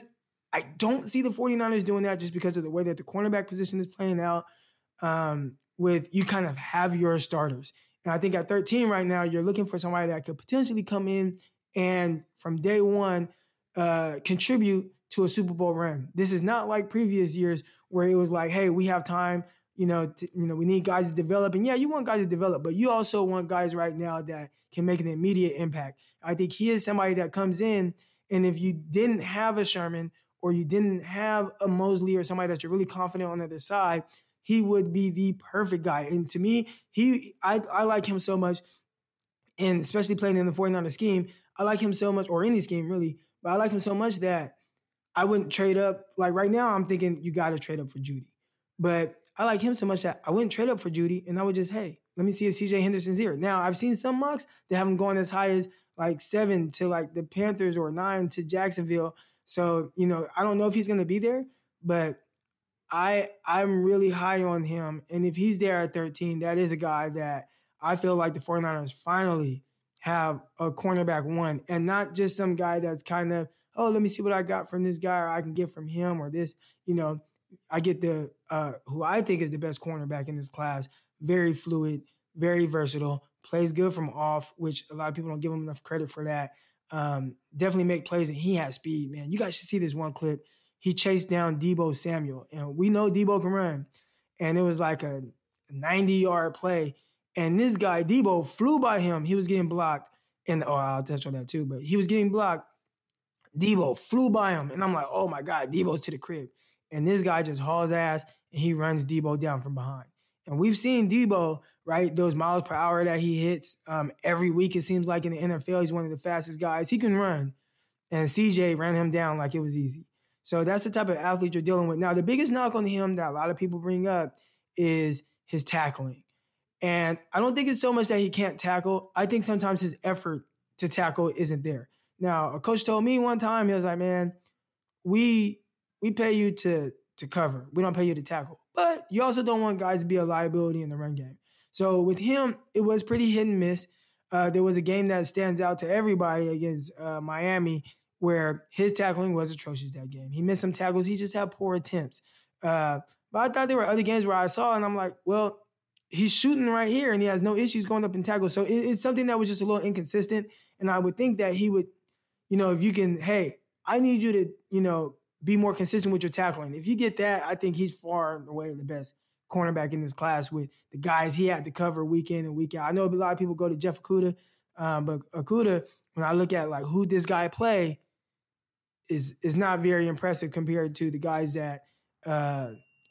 I don't see the 49ers doing that just because of the way that the cornerback position is playing out. with you kind of have your starters. And I think at 13 right now, you're looking for somebody that could potentially come in and from day one contribute to a Super Bowl run. This is not like previous years where it was like, hey, we have time, we need guys to develop. And yeah, you want guys to develop, but you also want guys right now that can make an immediate impact. I think he is somebody that comes in, and if you didn't have a Sherman or you didn't have a Mosley or somebody that you're really confident on the other side, he would be the perfect guy. And to me, I like him so much, and especially playing in the 49er scheme, I like him so much, or any scheme really, but I like him so much that I wouldn't trade up. Like right now, I'm thinking you got to trade up for Jeudy. But I like him so much that I wouldn't trade up for Jeudy, and I would just, hey, let me see if CJ Henderson's here. Now, I've seen some mocks that have him going as high as like 7 to like the Panthers or 9 to Jacksonville. So, I don't know if he's going to be there, but I'm really high on him. And if he's there at 13, that is a guy that I feel like the 49ers finally have a cornerback one, and not just some guy that's kind of, oh, let me see what I got from this guy, or I can get from him, or this, I get the who I think is the best cornerback in this class. Very fluid, very versatile, plays good from off, which a lot of people don't give him enough credit for that. Definitely make plays, and he has speed, man. You guys should see this one clip. He chased down Deebo Samuel, and we know Deebo can run, and it was like a 90-yard play, and this guy, Deebo, flew by him. He was getting blocked, and I'll touch on that too, but he was getting blocked. Deebo flew by him, and I'm like, oh my God, Deebo's to the crib, and this guy just hauls ass, and he runs Deebo down from behind, and we've seen Deebo, right, those miles per hour that he hits every week, it seems like in the NFL, he's one of the fastest guys. He can run, and CJ ran him down like it was easy. So that's the type of athlete you're dealing with. Now, the biggest knock on him that a lot of people bring up is his tackling. And I don't think it's so much that he can't tackle. I think sometimes his effort to tackle isn't there. Now, a coach told me one time, he was like, man, we pay you to cover. We don't pay you to tackle. But you also don't want guys to be a liability in the run game. So with him, it was pretty hit and miss. There was a game that stands out to everybody against Miami, where his tackling was atrocious that game. He missed some tackles. He just had poor attempts. But I thought there were other games where I saw, and I'm like, well, he's shooting right here, and he has no issues going up in tackles. So it's something that was just a little inconsistent, and I would think that he would, if you can, hey, I need you to, be more consistent with your tackling. If you get that, I think he's far and away the best cornerback in this class with the guys he had to cover week in and week out. I know a lot of people go to Jeff Okudah, but Okudah, when I look at like who this guy play, is not very impressive compared to the guys that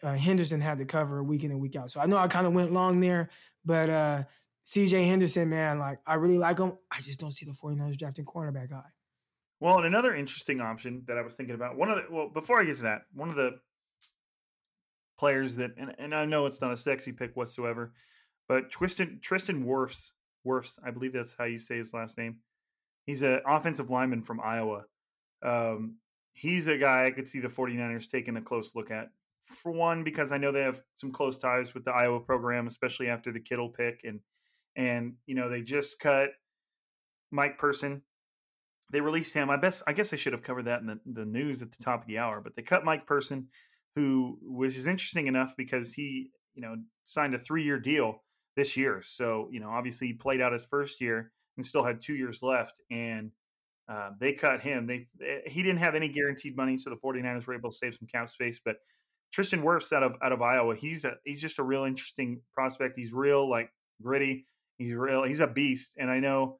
Henderson had to cover week in and week out. So I know I kind of went long there, but CJ Henderson, man, like I really like him. I just don't see the 49ers drafting cornerback guy. Well, and another interesting option that I was thinking about, before I get to that, one of the players that, and I know it's not a sexy pick whatsoever, but Tristan Wirfs, I believe that's how you say his last name. He's an offensive lineman from Iowa. He's a guy I could see the 49ers taking a close look at. For one, because I know they have some close ties with the Iowa program, especially after the Kittle pick. And they just cut Mike Person. They released him. I guess I should have covered that in the news at the top of the hour, but they cut Mike Person, which is interesting enough because he, signed a 3-year deal this year. So, obviously he played out his first year and still had 2 years left. And they cut him. He didn't have any guaranteed money, so the 49ers were able to save some cap space. But Tristan Wirfs out of Iowa, he's just a real interesting prospect. He's real, like, gritty. He's a beast. And I know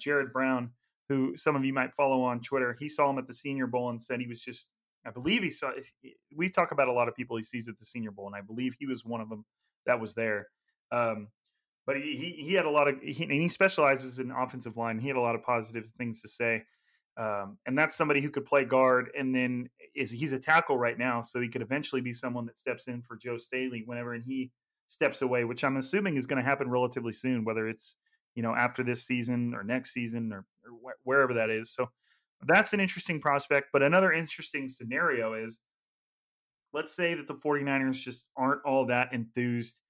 Jared Brown, who some of you might follow on Twitter, he saw him at the Senior Bowl and said he was just – I believe he saw – we talk about a lot of people he sees at the Senior Bowl, and I believe he was one of them that was there. But he had a lot of – and he specializes in offensive line. He had a lot of positive things to say. And that's somebody who could play guard, and then he's a tackle right now, so he could eventually be someone that steps in for Joe Staley whenever and he steps away, which I'm assuming is going to happen relatively soon, whether it's, after this season or next season or wherever that is. So that's an interesting prospect. But another interesting scenario is, let's say that the 49ers just aren't all that enthused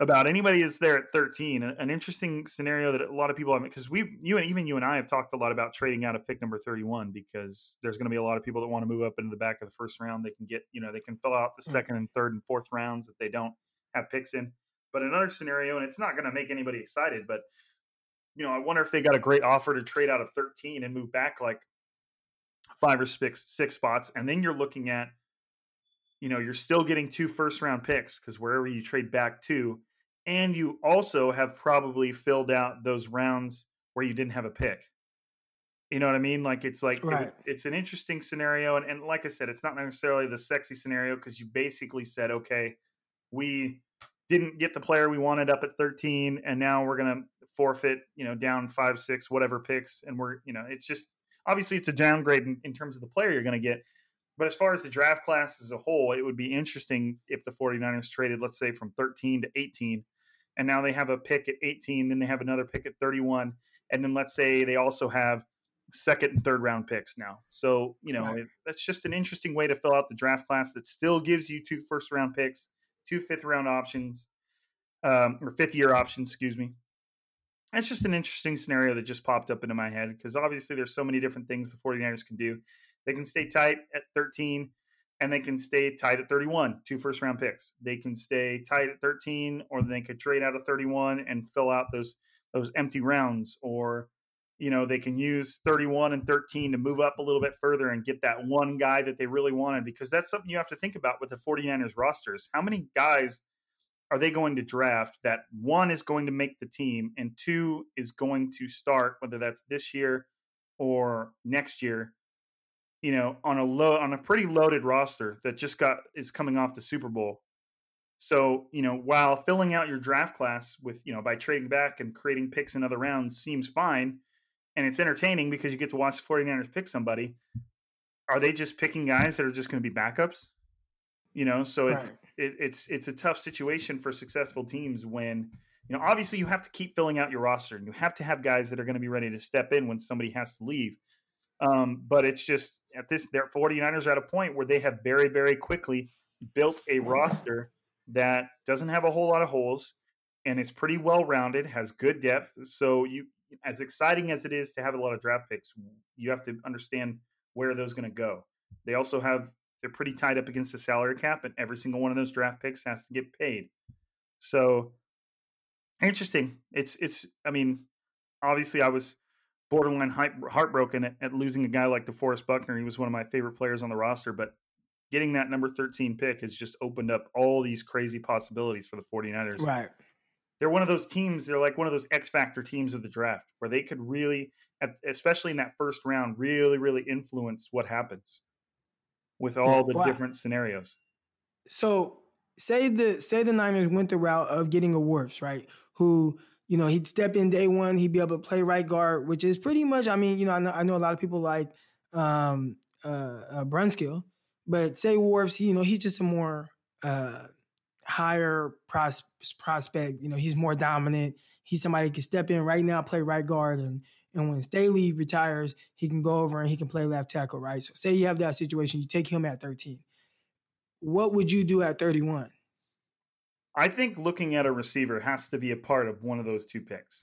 about anybody that's there at 13. An interesting scenario that a lot of people have, because you and I have talked a lot about trading out of pick number 31, because there's going to be a lot of people that want to move up into the back of the first round. They can get, they can fill out the second and third and fourth rounds that they don't have picks in. But another scenario, and it's not going to make anybody excited, but I wonder if they got a great offer to trade out of 13 and move back like 5 or 6 spots. And then you're looking at, you're still getting 2 first round picks, because wherever you trade back to, and you also have probably filled out those rounds where you didn't have a pick. You know what I mean? Like, it's like, right. It's an interesting scenario. And like I said, it's not necessarily the sexy scenario, because you basically said, okay, we didn't get the player we wanted up at 13, and now we're going to forfeit, down 5, 6, whatever picks. And we're, it's just, obviously it's a downgrade in terms of the player you're going to get. But as far as the draft class as a whole, it would be interesting if the 49ers traded, let's say, from 13 to 18, and now they have a pick at 18, then they have another pick at 31, and then let's say they also have second and third round picks now. So, that's just an interesting way to fill out the draft class that still gives you 2 first round picks, 2 fifth round options, or fifth year options, excuse me. That's just an interesting scenario that just popped up into my head, because obviously there's so many different things the 49ers can do. They can stay tight at 13, and they can stay tight at 31, 2 first-round picks. They can stay tight at 13, or they could trade out of 31 and fill out those empty rounds. Or, they can use 31 and 13 to move up a little bit further and get that one guy that they really wanted, because that's something you have to think about with the 49ers rosters. How many guys are they going to draft that, one, is going to make the team, and 2, is going to start, whether that's this year or next year, on a pretty loaded roster that is coming off the Super Bowl. So, while filling out your draft class with, by trading back and creating picks in other rounds seems fine, and it's entertaining because you get to watch the 49ers pick somebody, are they just picking guys that are just going to be backups? So right. It's a tough situation for successful teams when, obviously you have to keep filling out your roster, and you have to have guys that are going to be ready to step in when somebody has to leave. But it's just their 49ers are at a point where they have very, very quickly built a roster that doesn't have a whole lot of holes, and it's pretty well-rounded, has good depth. So as exciting as it is to have a lot of draft picks, you have to understand where those going to go. They also they're pretty tied up against the salary cap, and every single one of those draft picks has to get paid. So interesting. Obviously I was borderline heartbroken at losing a guy like DeForest Buckner. He was one of my favorite players on the roster, but getting that number 13 pick has just opened up all these crazy possibilities for the 49ers. Right. They're one of those teams. They're like one of those X factor teams of the draft, where they could really, especially in that first round, really, really influence what happens with all the different scenarios. So say the Niners went the route of getting a Wirfs, right? Who, he'd step in day one. He'd be able to play right guard, which is pretty much, I know a lot of people like Brunskill, but say Wirfs, he's just a more higher prospect. He's more dominant. He's somebody who can step in right now, play right guard. And when Staley retires, he can go over and he can play left tackle, right? So say you have that situation, you take him at 13. What would you do at 31? I think looking at a receiver has to be a part of one of those 2 picks.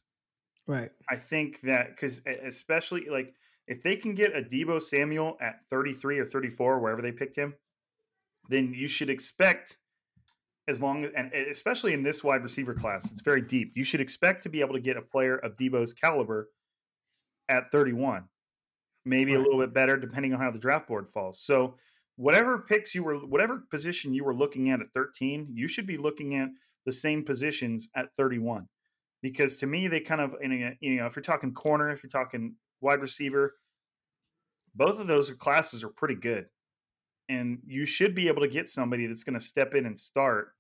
Right. I think that because especially like if they can get a Deebo Samuel at 33 or 34, wherever they picked him, then you should expect, as long as, and especially in this wide receiver class, it's very deep. You should expect to be able to get a player of Deebo's caliber at 31, maybe a little bit better depending on how the draft board falls. So whatever position you were looking at 13, you should be looking at the same positions at 31, because to me, they kind of, if you're talking corner, if you're talking wide receiver, both of those classes are pretty good. And you should be able to get somebody that's going to step in and start,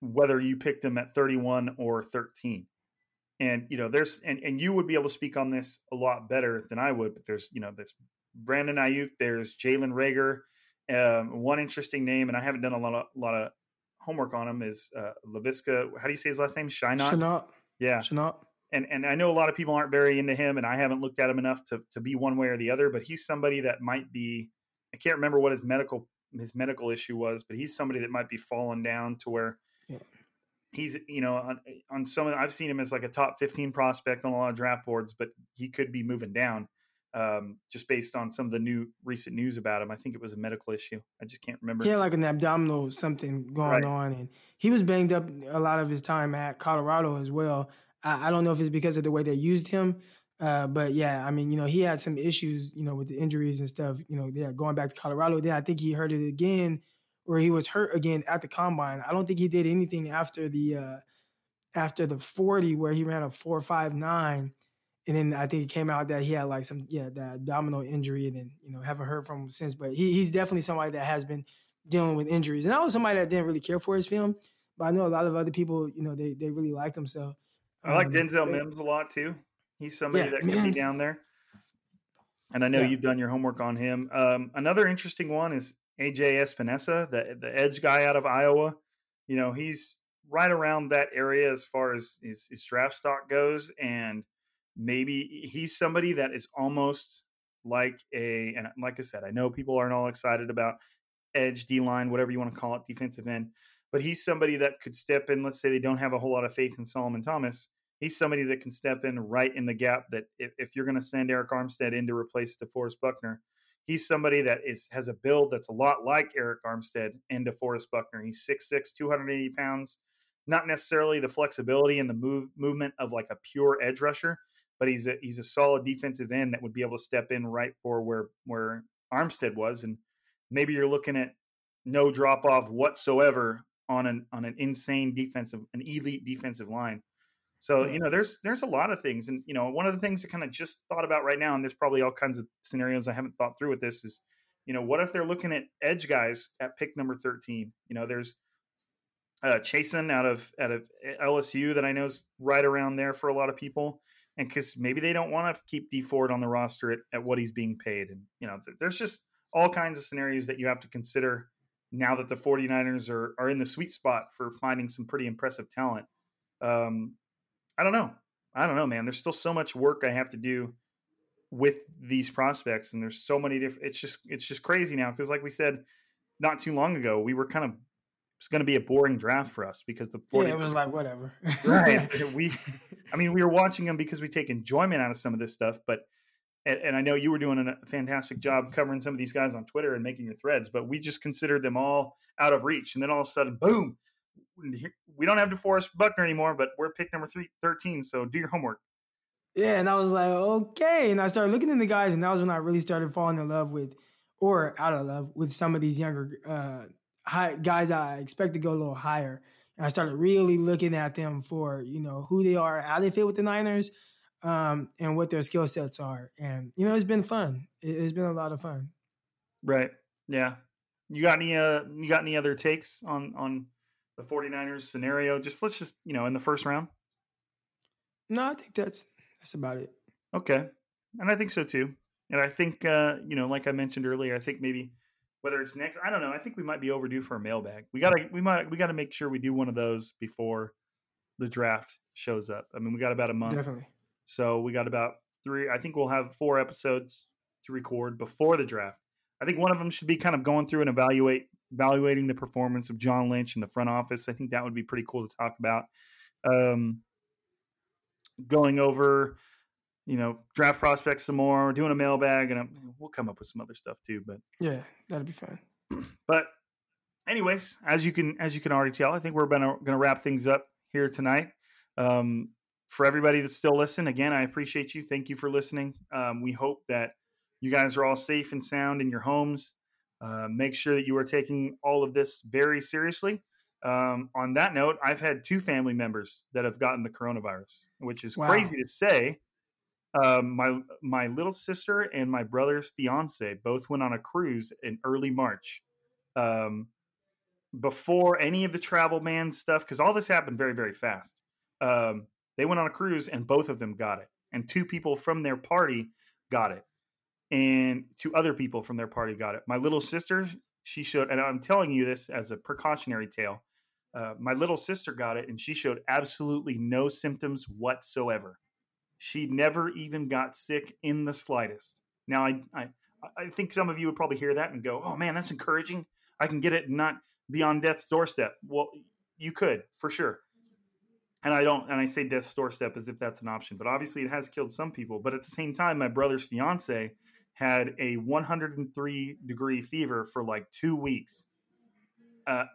whether you picked them at 31 or 13. And, and you would be able to speak on this a lot better than I would, but there's Brandon Ayuk, there's Jalen Reagor. One interesting name, and I haven't done a lot of homework on him, is Laviska. How do you say his last name? Shenault. Yeah, Shenault. And I know a lot of people aren't very into him, and I haven't looked at him enough to be one way or the other. But he's somebody that might be. I can't remember what his medical issue was, but he's somebody that might be falling down to where he's, you know, on some of the, I've seen him as like a top 15 prospect on a lot of draft boards, but he could be moving down just based on some of the new recent news about him. I think it was a medical issue. I just can't remember. Yeah, like an abdominal something going on. And he was banged up a lot of his time at Colorado as well. I don't know if it's because of the way they used him. But yeah, I mean, you know, he had some issues, you know, with the injuries and stuff, you know, going back to Colorado. Then I think he hurt it again, or he was hurt again at the combine. I don't think he did anything after the 40 where he ran a 4.59. And then I think it came out that he had like some, that abdominal injury, and then, you know, haven't heard from him since, but he's definitely somebody that has been dealing with injuries. And I was somebody that didn't really care for his film, but I know a lot of other people, you know, they really liked him. So I like Denzel Mims a lot too. He's somebody that could be down there. And I know you've done your homework on him. Another interesting one is AJ Espinosa, the edge guy out of Iowa. You know, he's right around that area as far as his draft stock goes. And maybe he's somebody that is almost like and like I said, I know people aren't all excited about edge, D-line, whatever you want to call it, defensive end. But he's somebody that could step in. Let's say they don't have a whole lot of faith in Solomon Thomas. He's somebody that can step in right in the gap that if you're going to send Arik Armstead in to replace DeForest Buckner, he's somebody that has a build that's a lot like Arik Armstead and DeForest Buckner. He's 6'6", 280 pounds, not necessarily the flexibility and the movement of like a pure edge rusher, but he's a solid defensive end that would be able to step in right for where Armstead was. And maybe you're looking at no drop-off whatsoever on an insane an elite defensive line. So, you know, there's a lot of things. And, you know, one of the things I kind of just thought about right now, and there's probably all kinds of scenarios I haven't thought through with this, is, you know, what if they're looking at edge guys at pick number 13? You know, there's Chasen out of LSU that I know is right around there for a lot of people. And because maybe they don't want to keep Dee Ford on the roster at what he's being paid. And, you know, there's just all kinds of scenarios that you have to consider now that the 49ers are in the sweet spot for finding some pretty impressive talent. I don't know, man. There's still so much work I have to do with these prospects, and there's so many different. It's just crazy now because, like we said, not too long ago, we were kind of it's going to be a boring draft for us because the 49ers, it was like whatever, right? We were watching them because we take enjoyment out of some of this stuff, but and I know you were doing a fantastic job covering some of these guys on Twitter and making your threads, but we just considered them all out of reach, and then all of a sudden, boom. We don't have DeForest Buckner anymore, but we're pick number 13, so do your homework. Yeah, and I was like, okay. And I started looking at the guys, and that was when I really started falling in love with, or out of love, with some of these younger guys I expect to go a little higher. And I started really looking at them for, you know, who they are, how they fit with the Niners, and what their skill sets are. And, you know, it's been fun. It's been a lot of fun. Right, yeah. You got any other takes on the 49ers scenario? Let's just, you know, in the first round. No, I think that's about it. Okay. And I think so too. And I think, you know, like I mentioned earlier, I think maybe whether it's next, I don't know. I think we might be overdue for a mailbag. We got to make sure we do one of those before the draft shows up. I mean, we got about a month. Definitely. So we got about three. I think we'll have 4 episodes to record before the draft. I think one of them should be kind of going through and evaluating the performance of John Lynch in the front office. I think that would be pretty cool to talk about. Going over, you know, draft prospects some more, doing a mailbag, and we'll come up with some other stuff too. But yeah, that'd be fun. But anyways, as you can already tell, I think we're going to wrap things up here tonight. For everybody that's still listening, again, I appreciate you. Thank you for listening. We hope that you guys are all safe and sound in your homes. Make sure that you are taking all of this very seriously. On that note, I've had 2 family members that have gotten the coronavirus, which is crazy to say. My little sister and my brother's fiance both went on a cruise in early March, before any of the travel ban stuff, because all this happened very, very fast. They went on a cruise and both of them got it. And 2 people from their party got it. And 2 other people from their party got it. My little sister, she showed, and I'm telling you this as a precautionary tale. My little sister got it, and she showed absolutely no symptoms whatsoever. She never even got sick in the slightest. Now, I think some of you would probably hear that and go, "Oh man, that's encouraging. I can get it and not be on death's doorstep." Well, you could for sure. And I say death's doorstep as if that's an option, but obviously it has killed some people. But at the same time, my brother's fiance had a 103 degree fever for like 2 weeks,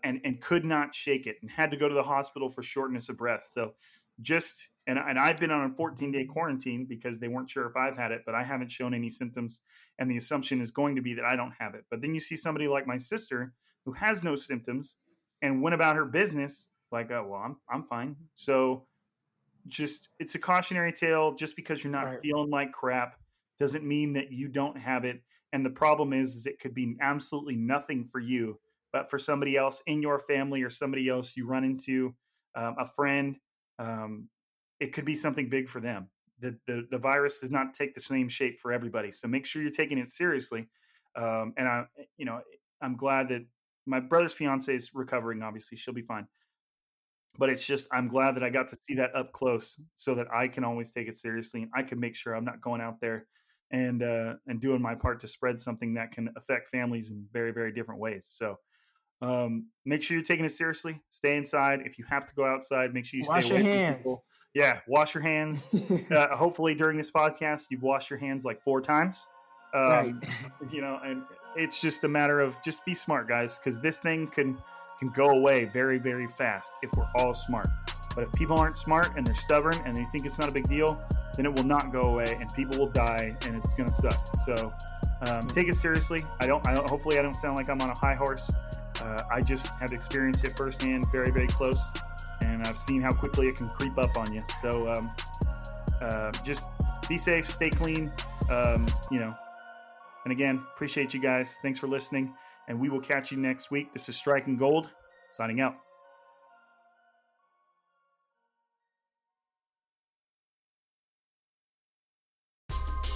and could not shake it and had to go to the hospital for shortness of breath. So just, and I've been on a 14-day quarantine because they weren't sure if I've had it, but I haven't shown any symptoms. And the assumption is going to be that I don't have it. But then you see somebody like my sister who has no symptoms and went about her business like, oh, well, I'm fine. So just, it's a cautionary tale. Just because you're not feeling like crap doesn't mean that you don't have it. And the problem is it could be absolutely nothing for you, but for somebody else in your family or somebody else you run into, a friend, it could be something big for them. The virus does not take the same shape for everybody. So make sure you're taking it seriously. I'm glad that my brother's fiance is recovering. Obviously she'll be fine. But it's just, I'm glad that I got to see that up close so that I can always take it seriously and I can make sure I'm not going out there and doing my part to spread something that can affect families in very, very different ways. So make sure you're taking it seriously. Stay inside. If you have to go outside, make sure you wash stay away your hands. From people. Yeah, wash your hands. Hopefully during this podcast, you've washed your hands like 4 times. And it's just a matter of just be smart, guys, because this thing can go away very, very fast if we're all smart. But if people aren't smart and they're stubborn and they think it's not a big deal, then it will not go away and people will die and it's going to suck. So take it seriously. Hopefully I don't sound like I'm on a high horse. I just have experienced it firsthand, very, very close. And I've seen how quickly it can creep up on you. So just be safe, stay clean. And again, appreciate you guys. Thanks for listening. And we will catch you next week. This is Striking Gold, signing out.